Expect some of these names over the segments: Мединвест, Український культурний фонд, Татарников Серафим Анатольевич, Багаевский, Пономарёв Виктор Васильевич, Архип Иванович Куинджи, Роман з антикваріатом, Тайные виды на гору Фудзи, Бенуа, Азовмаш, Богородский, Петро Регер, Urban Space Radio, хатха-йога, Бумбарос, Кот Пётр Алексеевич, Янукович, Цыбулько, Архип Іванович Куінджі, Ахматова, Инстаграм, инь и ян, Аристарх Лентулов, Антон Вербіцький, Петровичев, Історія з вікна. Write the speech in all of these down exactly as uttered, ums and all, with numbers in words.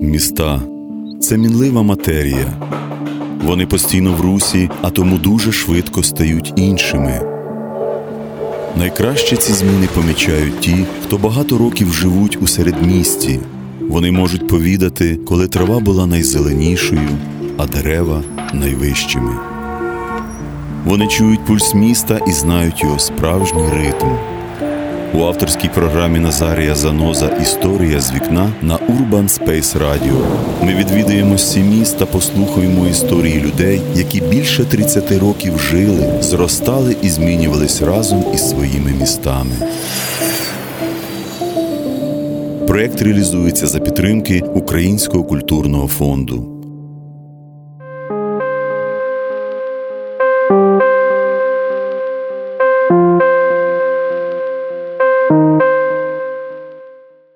Міста – це мінлива матерія. Вони постійно в русі, а тому дуже швидко стають іншими. Найкраще ці зміни помічають ті, хто багато років живуть у середмісті. Вони можуть повідати, коли трава була найзеленішою, а дерева – найвищими. Вони чують пульс міста і знають його справжній ритм. У авторській програмі Назарія Заноза «Історія з вікна» на Urban Space Radio. Ми відвідаємо всі міста, послухаємо історії людей, які більше тридцяти років жили, зростали і змінювались разом із своїми містами. Проєкт реалізується за підтримки Українського культурного фонду.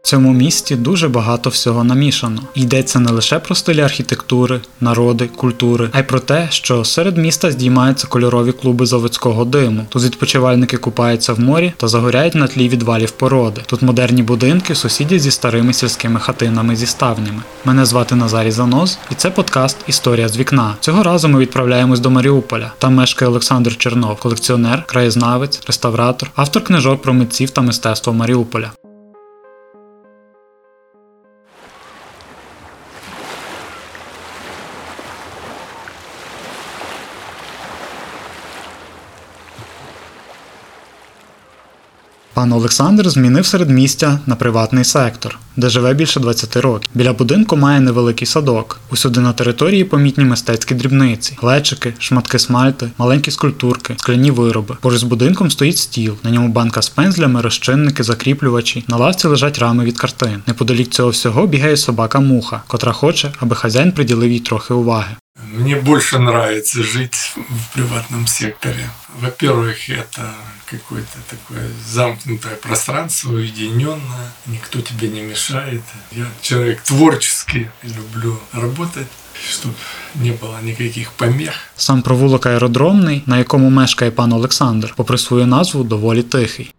В цьому місті дуже багато всього намішано. Йдеться не лише про стилі архітектури, народи, культури, а й про те, що серед міста здіймаються кольорові клуби заводського диму. Тут відпочивальники купаються в морі та загоряють на тлі відвалів породи. Тут модерні будинки сусідять зі старими сільськими хатинами зі ставнями. Мене звати Назарій Занос, і це подкаст «Історія з вікна». Цього разу ми відправляємось до Маріуполя. Там мешкає Олександр Чернов, колекціонер, краєзнавець, реставратор, автор книжок про митців та мистецтво Маріуполя. Пан Олександр змінив середмістя на приватний сектор, де живе більше двадцяти років. Біля будинку має невеликий садок. Усюди на території помітні мистецькі дрібниці. Глечики, шматки смальти, маленькі скульптурки, скляні вироби. Поруч з будинком стоїть стіл. На ньому банка з пензлями, розчинники, закріплювачі. На лавці лежать рами від картин. Неподалік цього всього бігає собака-муха, котра хоче, аби хазяїн приділив їй трохи уваги. Мне больше нравится жить в приватном секторе. Во-первых, это какое-то такое замкнутое пространство, уединенное. Никто тебе не мешает. Я человек творческий, люблю работать, щоб не було ніяких помех. Сам провулок Аеродромний, на якому мешкає пан Олександр, попри свою назву, доволі тихий.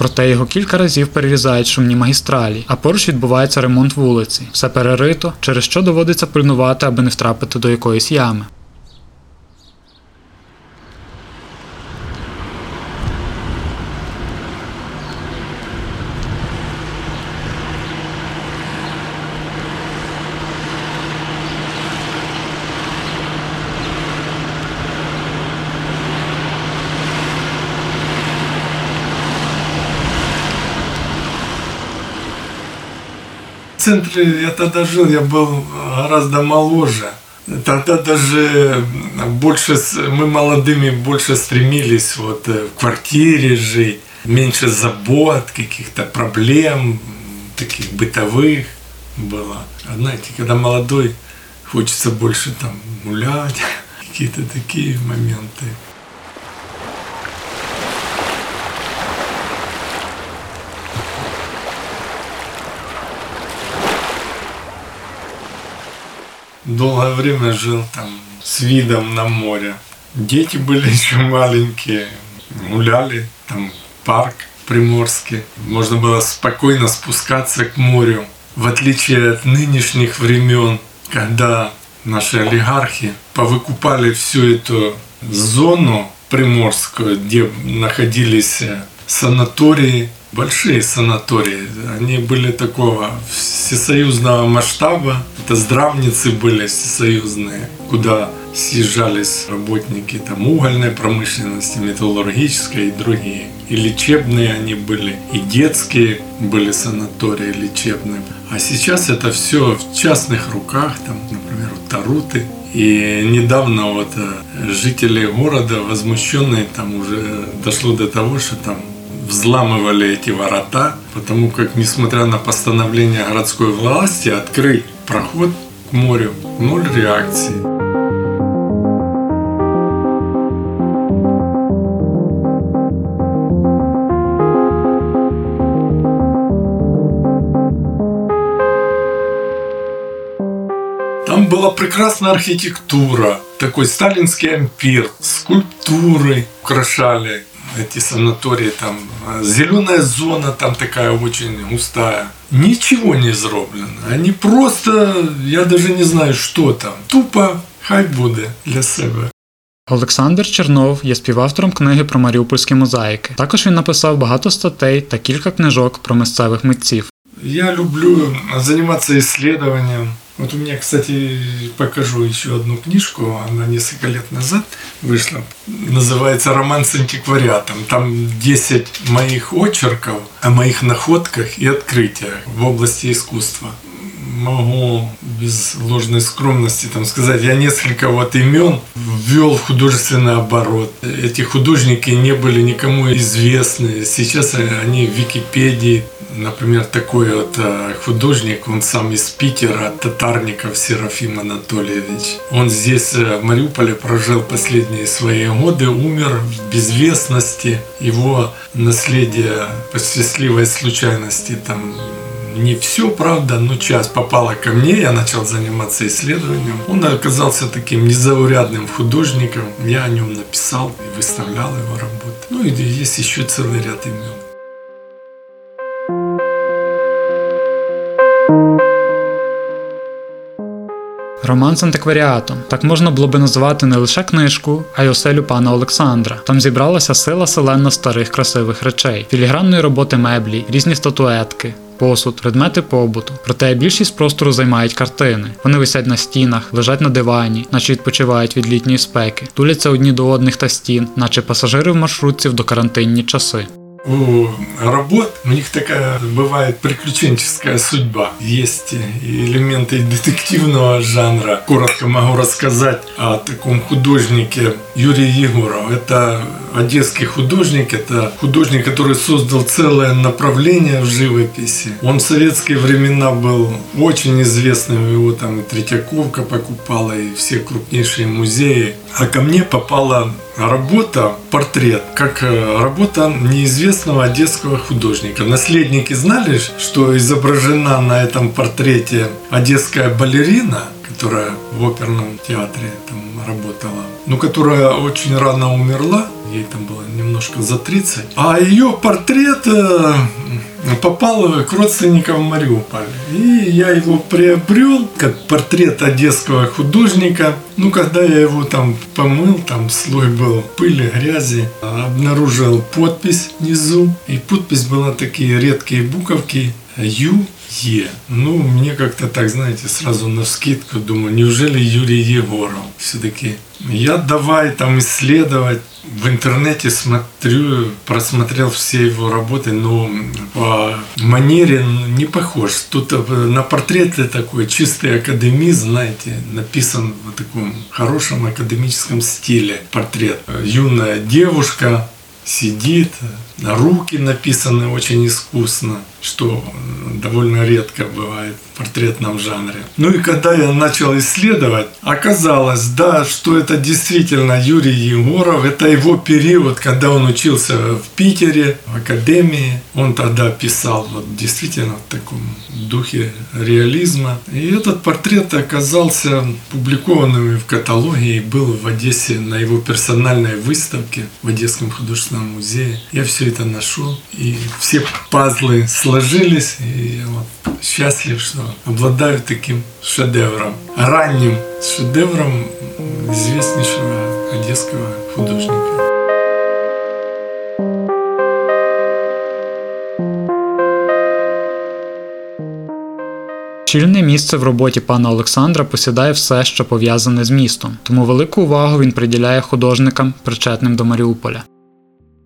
Проте його кілька разів перерізають шумні магістралі, а поруч відбувається ремонт вулиці. Все перерито, через що доводиться пильнувати, аби не втрапити до якоїсь ями. В центре я тогда жил, я был гораздо моложе. Тогда даже больше, мы молодыми больше стремились вот в квартире жить, меньше забот, каких-то проблем, таких бытовых было. А знаете, когда молодой, хочется больше там гулять, какие-то такие моменты. Долгое время жил там с видом на море. Дети были еще маленькие, гуляли, там парк Приморский. Можно было спокойно спускаться к морю. В отличие от нынешних времен, когда наши олигархи повыкупали всю эту зону приморскую, где находились санатории, большие санатории, они были такого всесоюзного масштаба. Это здравницы были всесоюзные, куда съезжались работники там угольной промышленности, металлургической и другие. И лечебные они были, и детские были санатории лечебные. А сейчас это все в частных руках, там, например, Таруты. И недавно вот жители города, возмущенные, там уже дошло до того, что там взламывали эти ворота, потому как, несмотря на постановление городской власти открыть проход к морю, ноль реакции. Там была прекрасная архитектура, такой сталинский ампир, скульптуры украшали эти санатории, там зеленая зона там такая очень густая. Ничего не сделано. Они просто, я даже не знаю, что там. Тупо хай буде для себе. Олександр Чернов є співавтором книги про маріупольські мозаїки. Також він написав багато статей та кілька книжок про місцевих митців. Я люблю займатися дослідженням. Вот у меня, кстати, покажу еще одну книжку, она несколько лет назад вышла, называется «Роман с антиквариатом». Там десять моих очерков о моих находках и открытиях в области искусства. Могу без ложной скромности там сказать, я несколько вот имен ввел в художественный оборот. Эти художники не были никому известны, сейчас они в Википедии. Например, такой вот художник, он сам из Питера, Татарников Серафим Анатольевич. Он здесь, в Мариуполе, прожил последние свои годы, умер в безвестности. Его наследие по счастливой случайности, там не все, правда, но часть попала ко мне, я начал заниматься исследованием. Он оказался таким незаурядным художником, я о нем написал и выставлял его работы. Ну и есть еще целый ряд имен. Роман з антикваріатом. Так можна було би назвати не лише книжку, а й оселю пана Олександра. Там зібралася сила селена старих красивих речей, філігранної роботи меблі, різні статуетки, посуд, предмети побуту. Проте більшість простору займають картини. Вони висять на стінах, лежать на дивані, наче відпочивають від літньої спеки, туляться одні до одних та стін, наче пасажири в маршрутці в докарантинні часи. У работ, у них такая бывает приключенческая судьба. Есть элементы детективного жанра. Коротко могу рассказать о таком художнике Юрии Егорова. Это одесский художник, это художник, который создал целое направление в живописи. Он в советские времена был очень известным, его там и Третьяковка покупала, и все крупнейшие музеи. А ко мне попала работа, портрет, как работа неизвестного одесского художника. Наследники знали, что изображена на этом портрете одесская балерина, которая в оперном театре там работала, но которая очень рано умерла, ей там было немножко за тридцать. А ее портрет попал к родственникам в Мариуполь. И я его приобрел как портрет одесского художника. Ну, когда я его там помыл, там слой был пыли, грязи, обнаружил подпись внизу. И подпись была такие редкие буковки «Ю». Е. Ну, мне как-то так, знаете, сразу навскидку думаю, неужели Юрий Егоров? Все-таки я давай там исследовать. В интернете смотрю, просмотрел все его работы, но по манере не похож. Тут на портреты такой чистый академизм, знаете, написан в таком хорошем академическом стиле портрет. Юная девушка сидит, руки написаны очень искусно, что довольно редко бывает в портретном жанре. Ну и когда я начал исследовать, оказалось, да, что это действительно Юрий Егоров. Это его период, когда он учился в Питере, в академии. Он тогда писал вот действительно в таком духе реализма. И этот портрет оказался опубликованным в каталоге и был в Одессе на его персональной выставке в Одесском художественном музее. Я все это нашел, и все пазлы сложились, и я вот счастлив, что обладаю таким шедевром, ранним шедевром известнейшего одесского художника. Щільне місце в роботі пана Олександра посідає все, що пов'язане з містом, тому велику увагу він приділяє художникам, причетним до Маріуполя.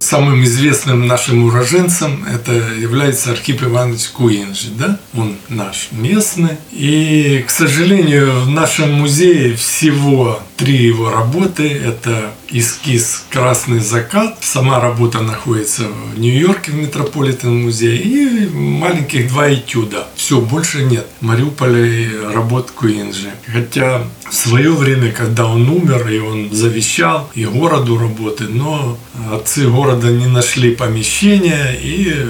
Самым известным нашим уроженцем это является Архип Иванович Куинджи, да? Он наш местный. И, к сожалению, в нашем музее всего три его работы. Это эскиз «Красный закат». Сама работа находится в Нью-Йорке, в Метрополитен-музее. И маленьких два этюда. Все, больше нет в Мариуполе работ Куинджи. Хотя в свое время, когда он умер, и он завещал, и городу работы, но отцы города не нашли помещения, и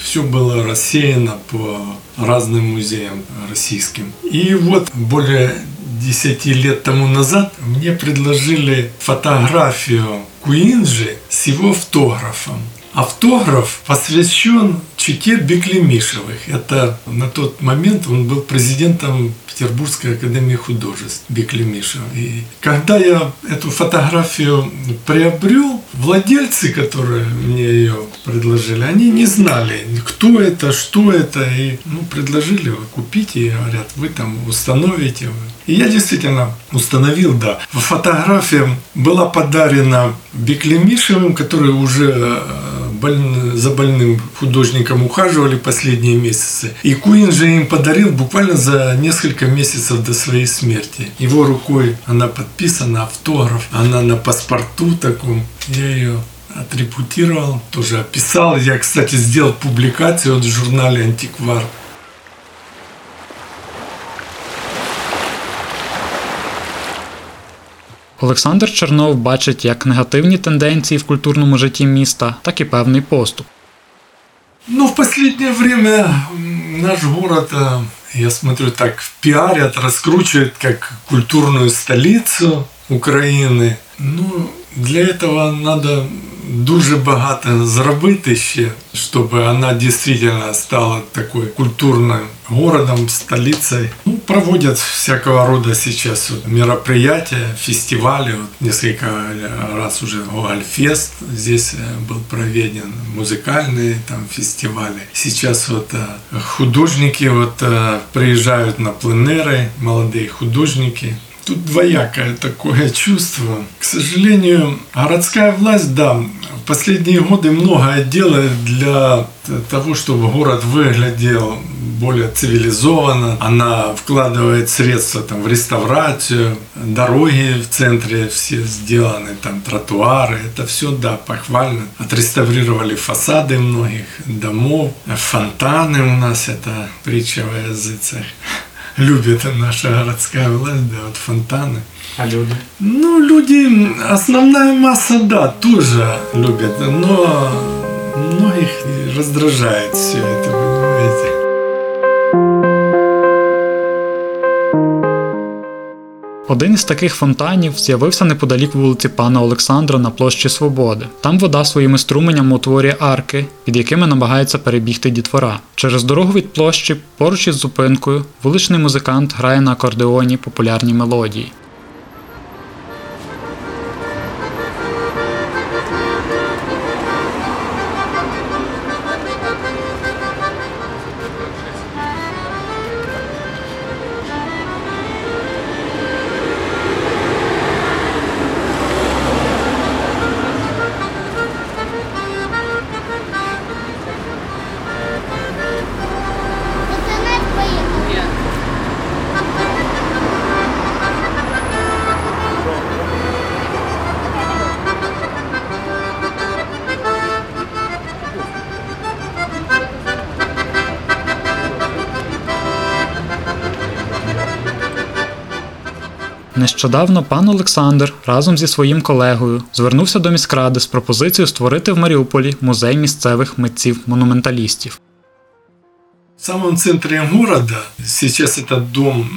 все было рассеяно по разным музеям российским. И вот более десять лет тому назад мне предложили фотографию Куинджи с его автографом. Автограф посвящен чете Беклемишевых. Это на тот момент он был президентом Петербургской академии художеств Беклемишев. И когда я эту фотографию приобрел, владельцы, которые мне ее предложили, они не знали, кто это, что это. И ну, предложили купить, и говорят, вы там установите. И я действительно установил, да. Фотография была подарена Беклемишевым, который уже... за больным художником ухаживали последние месяцы. И Куинджи им подарил буквально за несколько месяцев до своей смерти. Его рукой она подписана, автограф, она на паспорту таком. Я ее отрепутировал, тоже описал. Я, кстати, сделал публикацию в журнале «Антиквар». Олександр Чернов бачить як негативні тенденції в культурному житті міста, так і певний поступ. Ну, в последнее время наш город, я смотрю, так пиарят, раскручивают как культурную столицу Украины. Ну, для этого надо дуже багато зробити ще, щоб вона дійсно стала такою культурним городом, столицей. Ну, проводять всякого роду зараз мероприятия, фестивалі. От несколько раз уже Гогольфест здесь был проведен, музыкальные там фестивали. Сейчас вот художники вот приезжают на пленеры, молодые художники. Тут двоякое такое чувство. К сожалению, городская власть, да, в последние годы многое делает для того, чтобы город выглядел более цивилизованно. Она вкладывает средства там, в реставрацию, дороги в центре все сделаны, там тротуары. Это все, да, похвально. Отреставрировали фасады многих домов, фонтаны у нас, это притча во языцах. Любит наша городская власть, да, вот фонтаны. А люди? Ну, люди, основная масса, да, тоже любят, но многих раздражает все это, понимаете. Один із таких фонтанів з'явився неподалік вулиці Пана Олександра на площі Свободи. Там вода своїми струменями утворює арки, під якими намагається перебігти дітвора. Через дорогу від площі, поруч із зупинкою, вуличний музикант грає на акордеоні популярні мелодії. Нещодавно пан Олександр разом зі своїм колегою звернувся до міськради з пропозицією створити в Маріуполі музей місцевих митців-монументалістів. В самому центрі міста, зараз це дом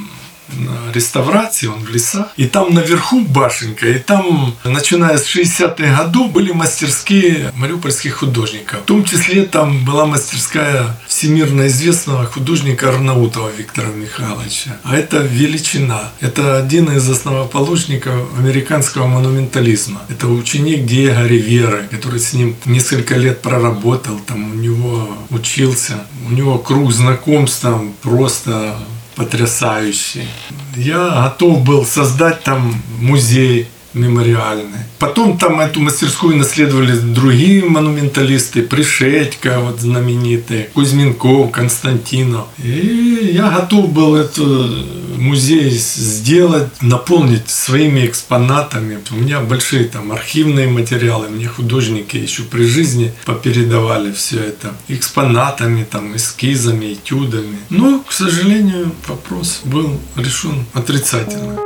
реставрации, он в лесах. И там наверху башенка, и там, начиная с шестидесятых годов, были мастерские мариупольских художников. В том числе там была мастерская всемирно известного художника Арнаутова Виктора Михайловича. А это величина. Это один из основоположников американского монументализма. Это ученик Диего Ривера, который с ним несколько лет проработал, там у него учился. У него круг знакомств там просто... потрясающий. Я готов был создать там музей мемориальный. Потом там эту мастерскую наследовали другие монументалисты, Пришетька, вот знаменитые, Кузьминков, Константинов. И я готов был этот музей сделать, наполнить своими экспонатами. У меня большие там архивные материалы, мне художники еще при жизни попередавали все это экспонатами, там, эскизами, этюдами. Но, к сожалению, вопрос был решен отрицательно.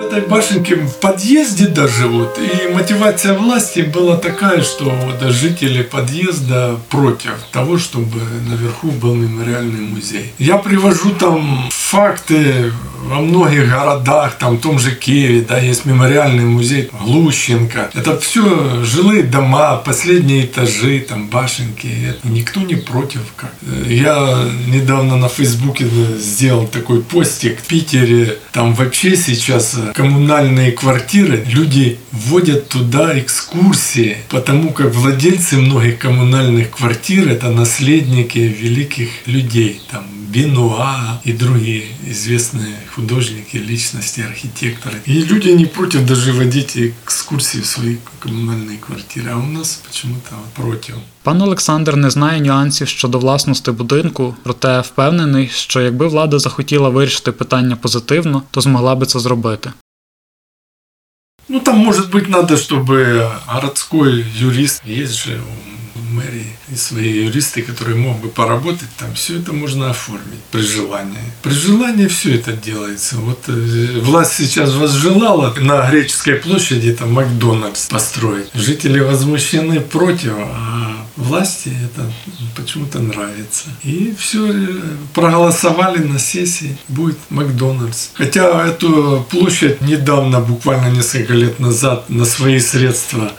В этой башенке в подъезде даже вот, и мотивация власти была такая, что вот, жители подъезда против того, чтобы наверху был мемориальный музей. Я привожу там факты во многих городах, там в том же Киеве, да, есть мемориальный музей Глущенко. Это все жилые дома, последние этажи, там башенки, это никто не против как. Я недавно на Фейсбуке сделал такой постик в Питере, там вообще сейчас коммунальные квартиры, люди вводят туда экскурсии, потому как владельцы многих коммунальных квартир это наследники великих людей, там Бенуа и другие известные художники, личности, архитекторы. И люди не против даже водить экскурсии в свои комунальні квартири, а у нас почему-то проти. Пан Олександр не знає нюансів щодо власності будинку, проте впевнений, що якби влада захотіла вирішити питання позитивно, то змогла би це зробити. Ну там, може бути, треба, щоб городський юрист, є же у мэрии и свои юристы, которые могут бы поработать там, все это можно оформить при желании. При желании все это делается. Вот власть сейчас возжелала на Греческой площади там Макдональдс построить. Жители возмущены против, а власти это почему-то нравится. И все проголосовали на сессии, будет Макдональдс. Хотя эту площадь недавно, буквально несколько лет назад, на свои средства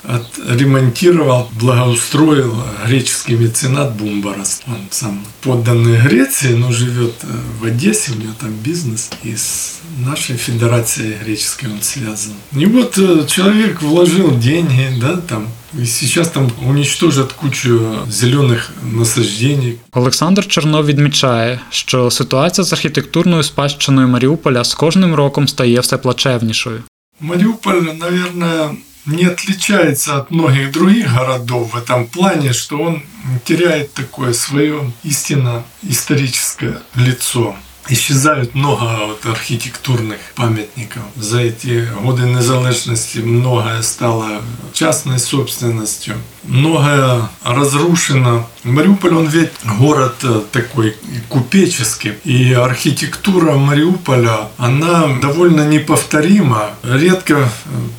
отремонтировал, благоустроил греческий меценат Бумбарос. Он сам подданный Греции, но живет в Одессе, у него там бизнес, и с нашей федерацией греческой он связан. И вот человек вложил деньги, да, там, і зараз там уничтожать кучу зелених насаджень. Олександр Чернов відмічає, що ситуація з архітектурною спадщиною Маріуполя з кожним роком стає все плачевнішою. Маріуполь, мабуть, не отличается от многих других городов в этом плане, что он теряет такое свое истинно историческое лицо. Исчезают много вот архитектурных памятников. За эти годы независимости многое стало частной собственностью, многое разрушено. Мариуполь, он ведь город такой купеческий, и архитектура Мариуполя, она довольно неповторима. Редко,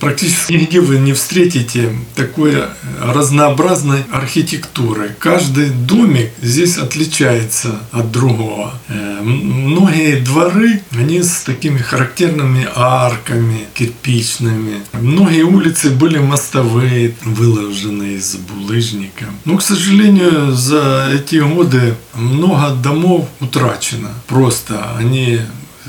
практически нигде вы не встретите такой разнообразной архитектуры. Каждый домик здесь отличается от другого. Многие дворы, они с такими характерными арками кирпичными. Многие улицы были мостовые, выложенные из булыжника. Но, к сожалению, за эти годы много домов утрачено. Просто они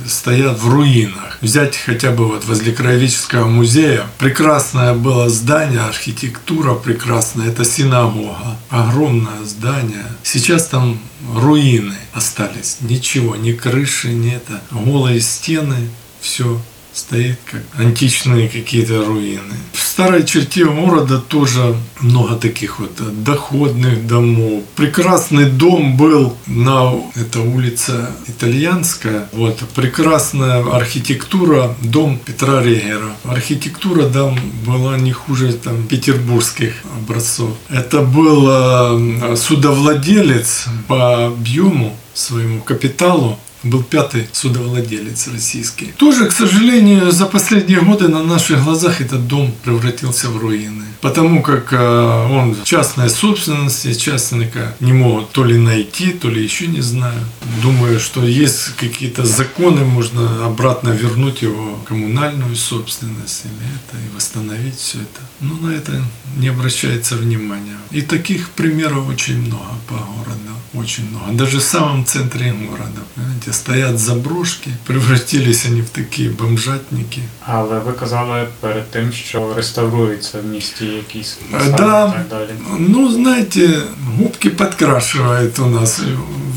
стоят в руинах. Взять хотя бы вот возле Краеведческого музея. Прекрасное было здание, архитектура прекрасная. Это синагога. Огромное здание. Сейчас там руины остались. Ничего, ни крыши, ни это. Голые стены, все стоит как античные какие-то руины. В старой черте города тоже много таких вот доходных домов. Прекрасный дом был на, это улица Итальянская, вот, прекрасная архитектура, дом Петра Регера. Архитектура там была не хуже там петербургских образцов. Это был судовладелец по объему своему капиталу, был пятый судовладелец российский. Тоже, к сожалению, за последние годы на наших глазах этот дом превратился в руины. Потому как он в частной собственности, частника не могут то ли найти, то ли еще не знаю. Думаю, что есть какие-то законы, можно обратно вернуть его в коммунальную собственность или это, и восстановить все это. Но на это не обращается внимания. И таких примеров очень много по городу, очень много. Даже в самом центре города, понимаете, стоят заброшки, превратились они в такие бомжатники. Але ви казали перед тим, що реставруються в місті якісь посади, да, і так далі. Ну, знаєте, губки подкрашивают у нас.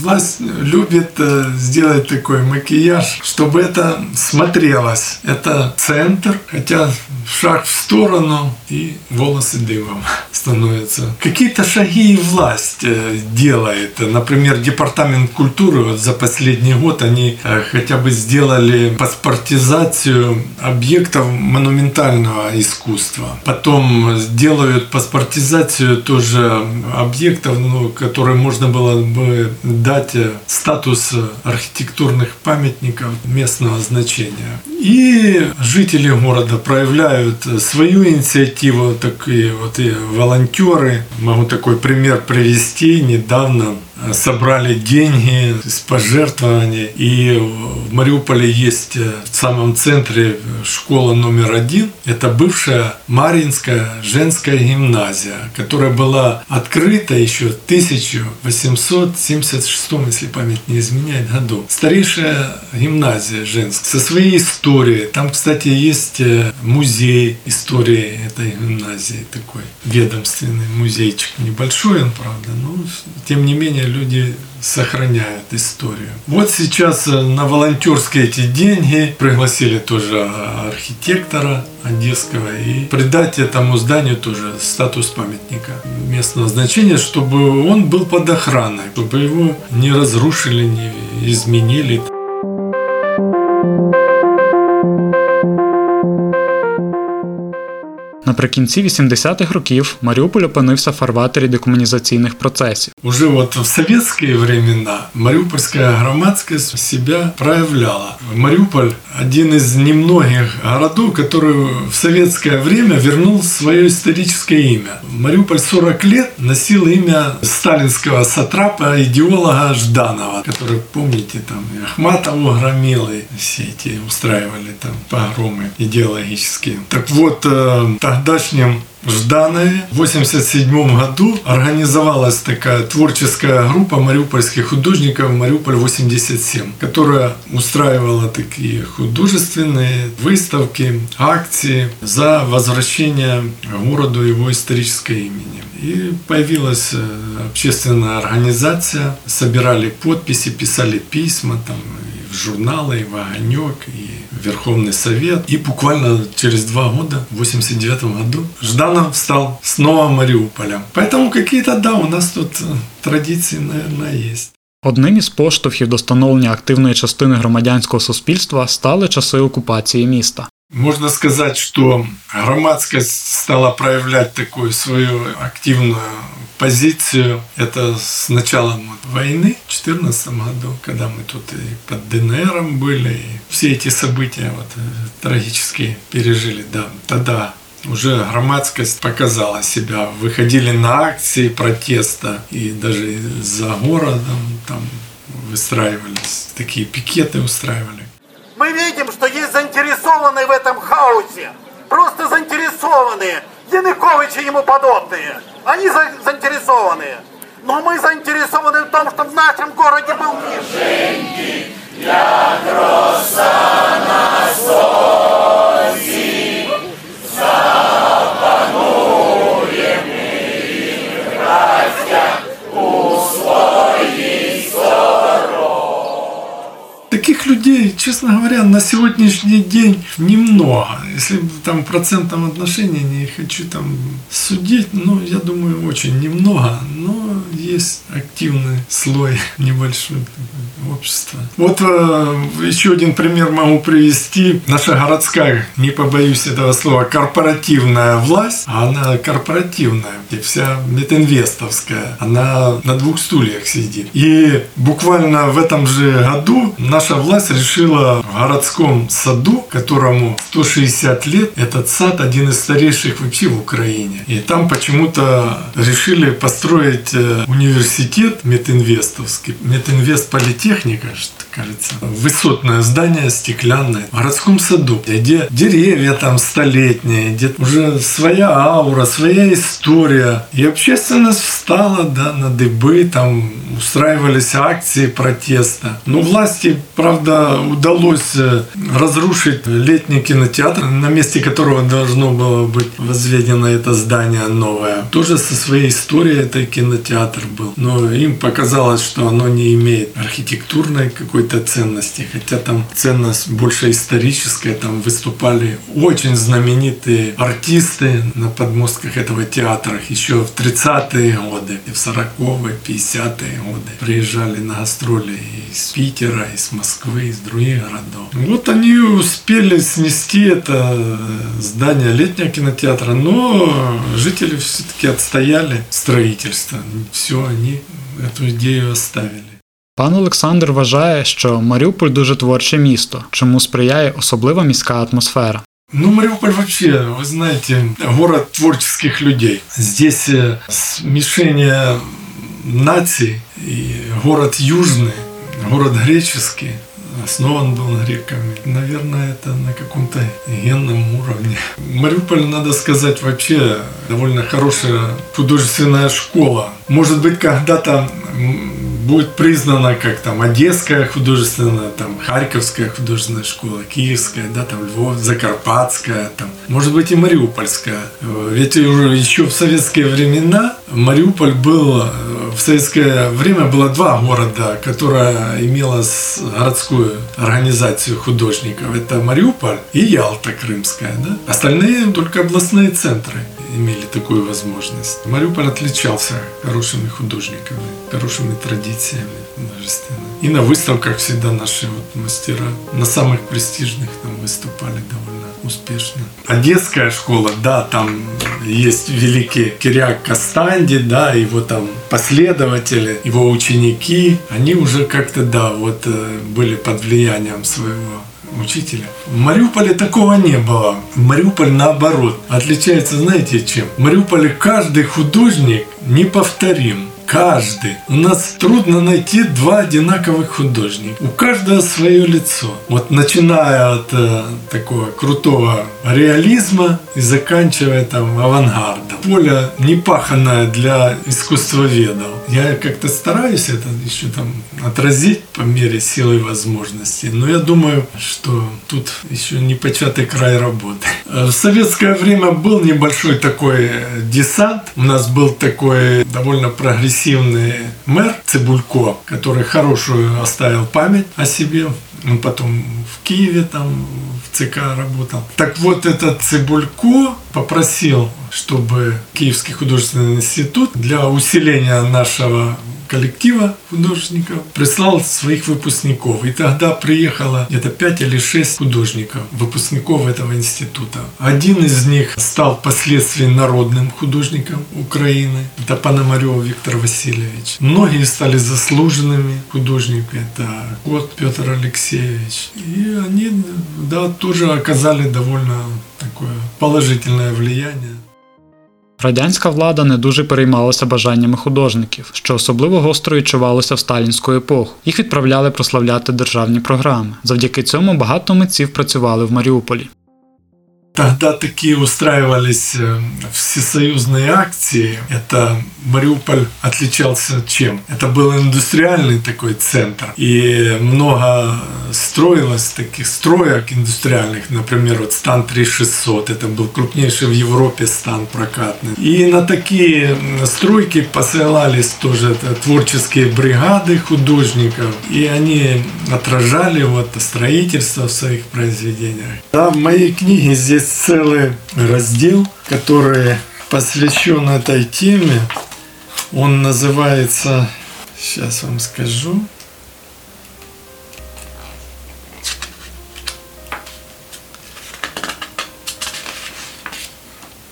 Власть любит сделать такой макияж, чтобы это смотрелось. Это центр, хотя шаг в сторону, и волосы дымом становятся. Какие-то шаги власть делает. Например, Департамент культуры вот за последний год они хотя бы сделали паспортизацию объектов монументального искусства. Потом делают паспортизацию тоже объектов, ну, которые можно было бы дать статус архитектурных памятников местного значения. И жители города проявляют свою инициативу, такие вот и волонтеры. Могу такой пример привести. Недавно собрали деньги с пожертвований. И в Мариуполе есть в самом центре школа номер один. Это бывшая Мариинская женская гимназия, которая была открыта еще в тысяча восемьсот семьдесят шестом, если память не изменяет, году. Старейшая гимназия женская со своей историей. Там, кстати, есть музей истории этой гимназии, такой ведомственный музейчик. Небольшой он, правда, но тем не менее люди сохраняют историю. Вот сейчас на волонтерские эти деньги пригласили тоже архитектора одесского и придать этому зданию тоже статус памятника местного значения, чтобы он был под охраной, чтобы его не разрушили, не изменили. Наприкінці вісімдесятих років Маріуполь опинився в фарватері декомунізаційних процесів. Уже от в совєтські времена маріупольська громадськість себе проявляла. Маріуполь – один із немногих городов, который в советское время вернул свое историческое имя. Маріуполь сорок лет носил имя сталинского сатрапа, идеолога Жданова, который, помните, там и Ахматову громил, и все эти устраивали там погромы идеологические. Так вот, в тогдашнем Жданове в восемьдесят седьмом году организовалась такая творческая группа мариупольских художников «Мариуполь восемьдесят семь», которая устраивала такие художественные выставки, акции за возвращение городу его исторического имени. И появилась общественная организация, собирали подписи, писали письма, там, и в журналы, и в «Огонек», и Верховный Совет. И буквально через два года, в восемьдесят девятом году, Жданов стал снова Мариуполем. Поэтому какие-то, да, у нас тут традиции, наверное, есть. Одним із поштовхів до становлення активної частини громадянського суспільства стали часи окупації міста. Можно сказать, что громадскость стала проявлять такую свою активную позицию. Это с началом войны в две тысячи четырнадцатом году, когда мы тут и под ДНРом были, и все эти события вот, трагические пережили. Да, тогда уже громадскость показала себя. Выходили на акции протеста и даже за городом там выстраивались, такие пикеты устраивали. Мы видим, что есть заинтересованные в этом хаосе, просто заинтересованные, Янукович и ему подобные. Они за- заинтересованные. Но мы заинтересованы в том, что в нашем городе был мир. Таких людей, честно говоря, на сегодняшний день немного. Если там в процентном отношении не хочу там судить, ну, я думаю, очень немного, но есть активный слой небольшой общества. Вот э, еще один пример могу привести. Наша городская, не побоюсь этого слова, корпоративная власть, она корпоративная, и вся мединвестовская, она на двух стульях сидит. И буквально в этом же году наша власть решила в городском саду, которому сто шестьдесят лет, этот сад один из старейших вообще в Украине. И там почему-то решили построить университет мединвестовский, мединвестполитехника, кажется, высотное здание стеклянное в городском саду, где деревья там столетние, где уже своя аура, своя история. И общественность встала, да, на дыбы, там устраивались акции протеста. Но власти, правда, удалось разрушить летний кинотеатр, на месте которого должно было быть возведено это здание новое. Тоже со своей историей это кинотеатр был. Но им показалось, что оно не имеет архитектурной какой-то ценности, хотя там ценность больше историческая. Там выступали очень знаменитые артисты на подмостках этого театра еще в тридцатые годы, в сороковые, пятидесятые годы. Приезжали на гастроли из Питера, из Москвы, из других городов. Вот они успели снести это здание летнего кинотеатра, но жители все-таки отстояли строительство. Все, они эту идею оставили. Пан Олександр вважає, що Маріуполь дуже творче місто, чому сприяє особлива міська атмосфера. Ну, Мариуполь вообще, вы знаете, город творческих людей. Здесь смешение наций, и город южный, город греческий, основан был греками. Наверное, это на каком-то генном уровне. Мариуполь, надо сказать, вообще довольно хорошая художественная школа. Может быть, когда-то будет признана как там Одесская художественная, там Харьковская художественная школа, Киевская, да, там Львов, Закарпатская, там, может быть, и Мариупольская. Ведь уже еще в советские времена Мариуполь был, в советское время было два города, которое имело городскую организацию художников. Это Мариуполь и Ялта Крымская, да? Остальные только областные центры имели такую возможность. Мариуполь отличался хорошими художниками, хорошими традициями художественными. И на выставках всегда наши вот мастера на самых престижных там выступали довольно успешно. Одесская школа, да, там есть великий Кириак Кастанди, да, его там последователи, его ученики, они уже как-то, да, вот были под влиянием своего учителя. В Мариуполе такого не было. Мариуполь, наоборот, отличается, знаете, чем? В Мариуполе каждый художник неповторим. Каждый. У нас трудно найти два одинаковых художника. У каждого свое лицо. Вот начиная от э, такого крутого реализма и заканчивая там авангардом. Поле непаханное для искусствоведов. Я как-то стараюсь это еще там отразить по мере силы и возможности. Но я думаю, что тут еще непочатый край работы. В советское время был небольшой такой десант. У нас был такой довольно прогрессивный мэр Цыбулько, который хорошую оставил память о себе. Он потом в Киеве, там, в ЦК работал. Так вот, этот Цыбулько попросил, чтобы Киевский художественный институт для усиления нашего коллектива художников прислал своих выпускников. И тогда приехало где-то пять или шесть художников, выпускников этого института. Один из них стал впоследствии народным художником Украины. Это Пономарёв Виктор Васильевич. Многие стали заслуженными художниками. Это Кот Пётр Алексеевич. И они, да, тоже оказали довольно такое положительное влияние. Радянська влада не дуже переймалася бажаннями художників, що особливо гостро відчувалося в сталінську епоху. Їх відправляли прославляти державні програми. Завдяки цьому багато митців працювали в Маріуполі. Тогда такие устраивались всесоюзные акции. Это Мариуполь отличался чем? Это был индустриальный такой центр. И много строилось таких строек индустриальных. Например, вот стан три тысячи шестьсот. Это был крупнейший в Европе стан прокатный. И на такие стройки посылались тоже творческие бригады художников. И они отражали вот строительство в своих произведениях. Да, в моей книге здесь целый раздел, который посвящен этой теме. Он называется, сейчас вам скажу,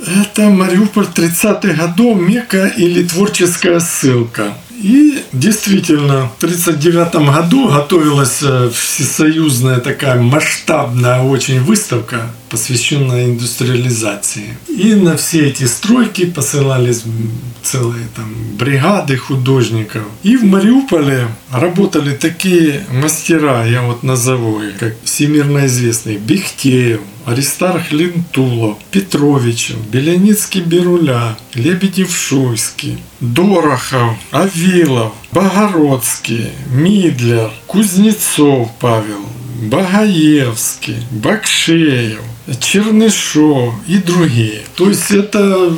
это Мариуполь тридцатых годов, Мека или творческая ссылка. И действительно, в тридцать девятом году готовилась всесоюзная такая масштабная очень выставка, посвященная индустриализации. И на все эти стройки посылались целые там бригады художников. И в Мариуполе работали такие мастера, я вот назову их, как всемирно известные Бехтеев, Аристарх Лентулов, Петровичев, Беляницкий-Беруля, Лебедев-Шуйский, Дорохов, Авилов, Богородский, Мидлер, Кузнецов Павел, Багаевский, Бакшеев, Чернышов и другие. То есть это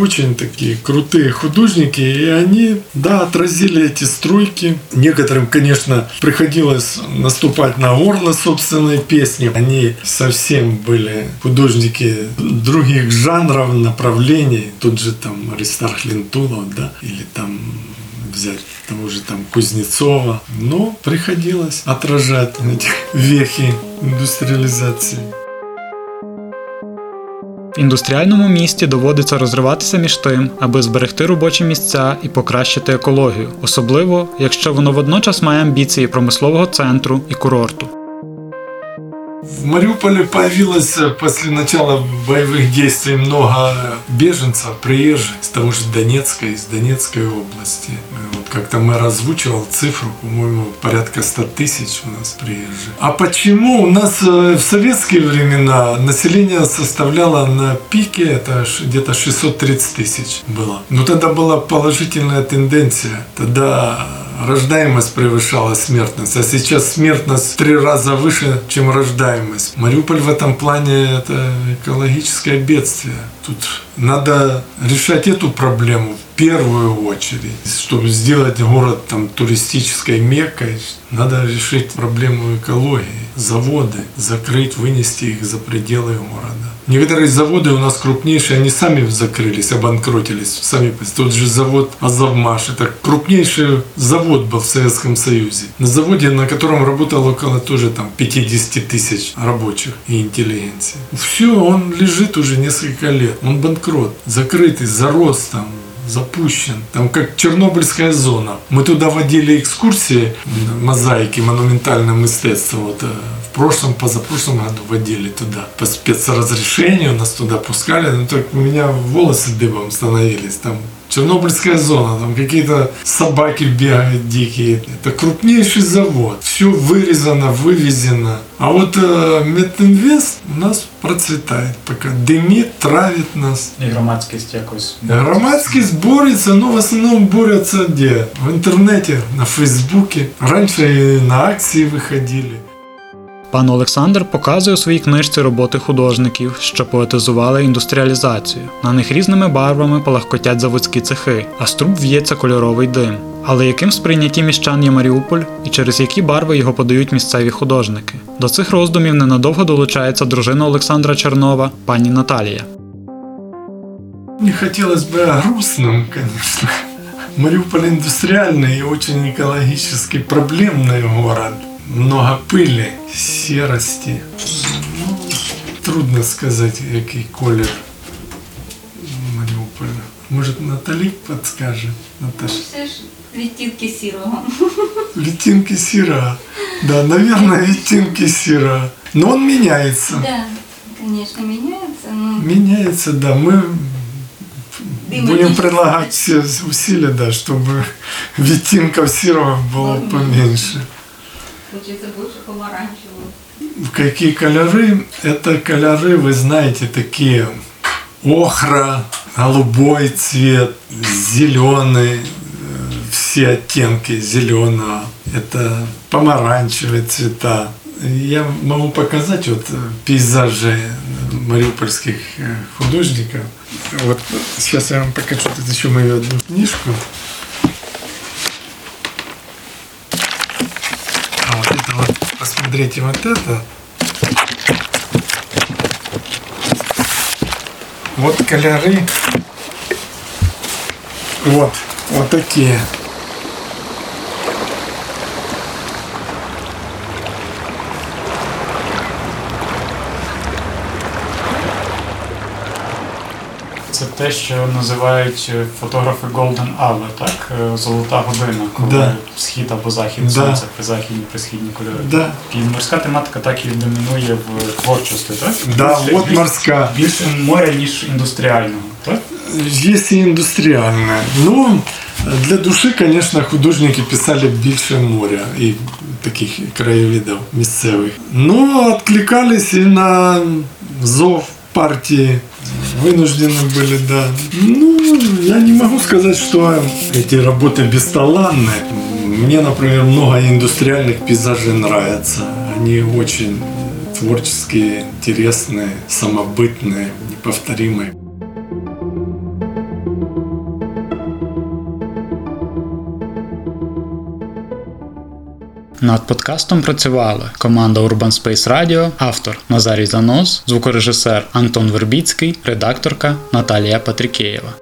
очень такие крутые художники, и они, да, отразили эти стройки. Некоторым, конечно, приходилось наступать на горло собственной песни. Они совсем были художники других жанров, направлений. Тут же там Аристарх Лентулов, да, или там взять того же там Кузнецова. Но приходилось отражать эти вехи индустриализации. Індустріальному місті доводиться розриватися між тим, аби зберегти робочі місця і покращити екологію, особливо, якщо воно водночас має амбіції промислового центру і курорту. В Мариуполе появилось после начала боевых действий много беженцев, приезжих из того же Донецка, из Донецкой области. Вот как-то мэр озвучивал цифру, по-моему, порядка сто тысяч у нас приезжих. А почему? У нас в советские времена население составляло на пике, это где-то шестьсот тридцать тысяч было. Но тогда была положительная тенденция, тогда рождаемость превышала смертность, а сейчас смертность в три раза выше, чем рождаемость. Мариуполь в этом плане – это экологическое бедствие. Тут надо решать эту проблему в первую очередь. Чтобы сделать город там туристической меккой, надо решить проблему экологии. Заводы закрыть, вынести их за пределы города. Некоторые заводы у нас крупнейшие, они сами закрылись, обанкротились. Сами. Тот же завод «Азовмаш» – это крупнейший завод был в Советском Союзе. На заводе, на котором работало около тоже там пятьдесят тысяч рабочих и интеллигенции. Все, он лежит уже несколько лет. Он банкрот, закрытый, зарос там, запущен. Там как Чернобыльская зона. Мы туда водили экскурсии, мозаики, монументальным искусством. Вот, в прошлом, позапрошлом году водили туда. По спецразрешению нас туда пускали. Ну, так у меня волосы дыбом становились. Там Чернобыльская зона, там какие-то собаки бегают дикие. Это крупнейший завод. Все вырезано, вывезено. А вот э, Мединвест у нас процветает пока. Дымит, травит нас. И громадскость якось. Громадскость борется, но в основном борются где? В интернете, на Фейсбуке. Раньше и на акции выходили. Пан Олександр показує у своїй книжці роботи художників, що поетизували індустріалізацію. На них різними барвами палахкотять заводські цехи, а з труб в'ється кольоровий дим. Але яким сприйняті міщан є Маріуполь і через які барви його подають місцеві художники? До цих роздумів ненадовго долучається дружина Олександра Чернова, пані Наталія. Не хотілося б грустним, звісно. Маріуполь індустріальний і дуже екологічно проблемний город. Много пыли, серости. Ну, трудно сказать, який колер Мариуполя. Может, Наталі подскажет? Наташа. Це ж відтінки сірого. Відтінки сіра. Да, наверное, відтінки сіра. Но он меняется. Да, конечно, меняется. Но... Меняется, да. Мы Дым будем предлагать все усилия, да, чтобы відтінків сірого было Дым. поменьше. Получается больше помаранчевого. Какие колеры? Это колеры, вы знаете, такие охра, голубой цвет, зеленый, все оттенки зеленого. Это помаранчевые цвета. Я могу показать вот пейзажи мариупольских художников. Вот сейчас я вам покажу тут еще мою одну книжку. Посмотрите вот это. Вот колеры. Вот, вот такие. те, що називають фотографи Golden Hour, так? Золота година, коли да. схід або захід да. сонця, при західні, при східні кольори. Да. І морська тематика так і домінує в творчості, так? Да, більше, от морська. Більше моря, ніж індустріального, так? Есть и индустриальное. Но для души, конечно, художники писали больше моря и таких краеведов местных. Но откликались и на зов партии. Вынуждены были, да. Ну, я не могу сказать, что эти работы бесталанны. Мне, например, много индустриальных пейзажей нравятся. Они очень творческие, интересные, самобытные, неповторимые. Над подкастом працювали команда Urban Space Radio, автор Назарій Занос, звукорежисер Антон Вербіцький, редакторка Наталія Патрікєєва.